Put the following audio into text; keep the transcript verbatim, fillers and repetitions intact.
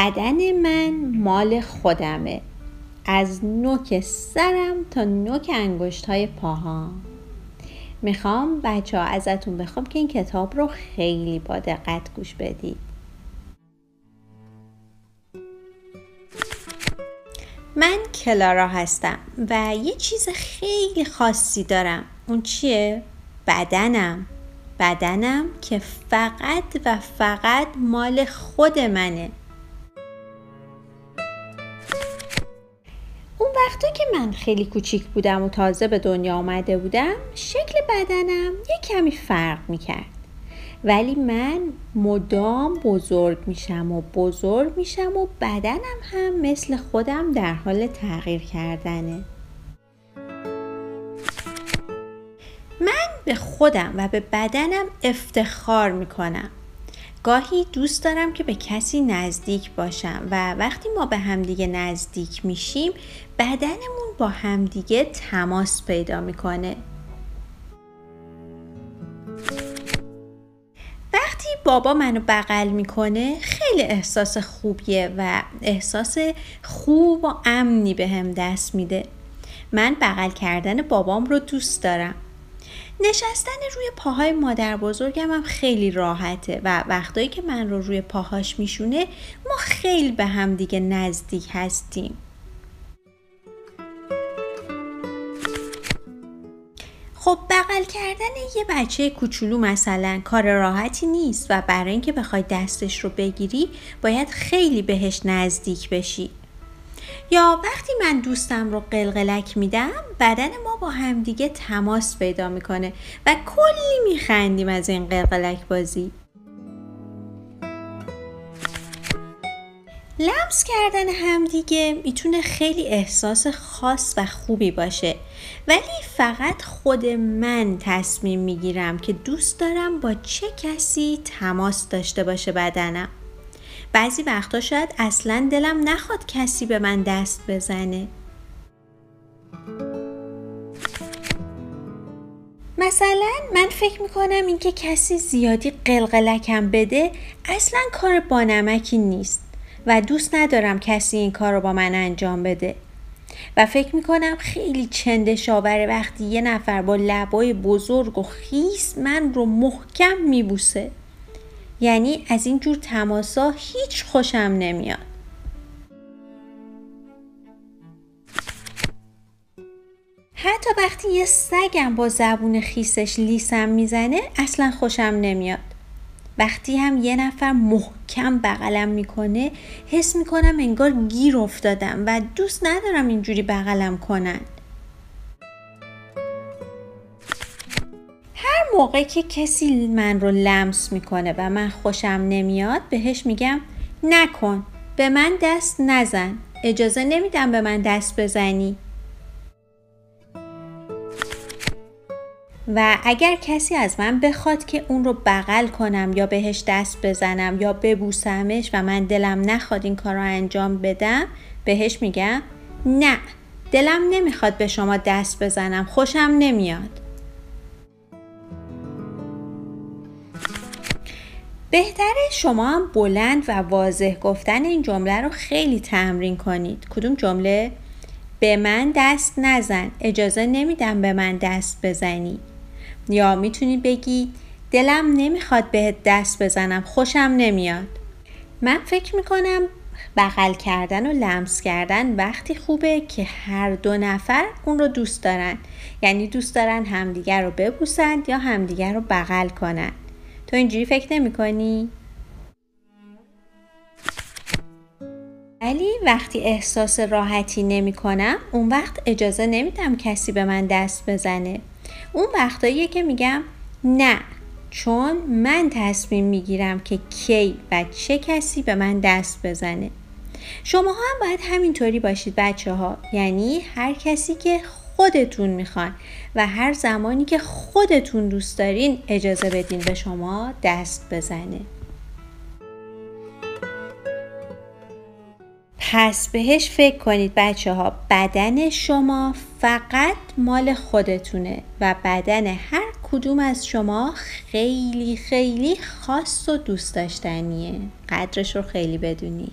بدن من مال خودمه، از نوک سرم تا نوک انگشت‌های پاهام. میخوام بچه ها ازتون بخوام که این کتاب رو خیلی با دقت گوش بدید. من کلارا هستم و یه چیز خیلی خاصی دارم. اون چیه؟ بدنم. بدنم که فقط و فقط مال خود منه. اون وقتا که من خیلی کوچیک بودم و تازه به دنیا آمده بودم، شکل بدنم یه کمی فرق میکرد. ولی من مدام بزرگ میشم و بزرگ میشم و بدنم هم مثل خودم در حال تغییر کردنه. من به خودم و به بدنم افتخار میکنم. گاهی دوست دارم که به کسی نزدیک باشم و وقتی ما به همدیگه نزدیک میشیم بدنمون با همدیگه تماس پیدا میکنه. وقتی بابا منو بغل میکنه خیلی احساس خوبیه و احساس خوب و امنی به هم دست میده. من بغل کردن بابام رو دوست دارم. نشستن روی پاهای مادر بزرگم هم خیلی راحته و وقتایی که من رو روی پاهاش میشونه ما خیلی به هم دیگه نزدیک هستیم. خب بغل کردن یه بچه کوچولو مثلا کار راحتی نیست و برای اینکه بخوای دستش رو بگیری باید خیلی بهش نزدیک بشی. یا وقتی من دوستم رو قلقلک میدم بدن ما با همدیگه تماس پیدا میکنه و کلی میخندیم از این قلقلک بازی. لمس کردن همدیگه میتونه خیلی احساس خاص و خوبی باشه، ولی فقط خود من تصمیم میگیرم که دوست دارم با چه کسی تماس داشته باشه بدنم. بعضی وقتا شاید اصلا دلم نخواد کسی به من دست بزنه. مثلا من فکر میکنم اینکه کسی زیادی قلقلکم بده اصلا کار بانمکی نیست و دوست ندارم کسی این کار رو با من انجام بده. و فکر میکنم خیلی چندش آوره وقتی یه نفر با لبای بزرگ و خیس من رو محکم میبوسه. یعنی از این جور تماسا هیچ خوشم نمیاد. حتی وقتی یه سگم با زبون خیسش لیسم میزنه اصلا خوشم نمیاد. وقتی هم یه نفر محکم بغلم میکنه حس میکنم انگار گیر افتادم و دوست ندارم اینجوری بغلم کنن. موقعی که کسی من رو لمس میکنه و من خوشم نمیاد بهش میگم نکن، به من دست نزن، اجازه نمیدم به من دست بزنی. و اگر کسی از من بخواد که اون رو بغل کنم یا بهش دست بزنم یا ببوسمش و من دلم نخواد این کار رو انجام بدم بهش میگم نه، دلم نمیخواد به شما دست بزنم، خوشم نمیاد. بهتره شما هم بلند و واضح گفتن این جمله رو خیلی تمرین کنید. کدوم جمله؟ به من دست نزن، اجازه نمیدم به من دست بزنی. یا میتونید بگید دلم نمیخواد بهت دست بزنم، خوشم نمیاد. من فکر میکنم بغل کردن و لمس کردن وقتی خوبه که هر دو نفر اون رو دوست دارن. یعنی دوست دارن همدیگر رو ببوسند یا همدیگر رو بغل کنن. تو اینجوری فکر نمی کنی؟ ولی وقتی احساس راحتی نمی کنم اون وقت اجازه نمیدم کسی به من دست بزنه. اون وقتاییه که میگم نه، چون من تصمیم میگیرم که کی و چه کسی به من دست بزنه. شما هم باید همینطوری باشید بچه ها. یعنی هر کسی که خودتون میخوان و هر زمانی که خودتون دوست دارین اجازه بدین به شما دست بزنه. پس بهش فکر کنید بچه ها. بدن شما فقط مال خودتونه و بدن هر کدوم از شما خیلی خیلی خاص و دوست داشتنیه. قدرش رو خیلی بدونی.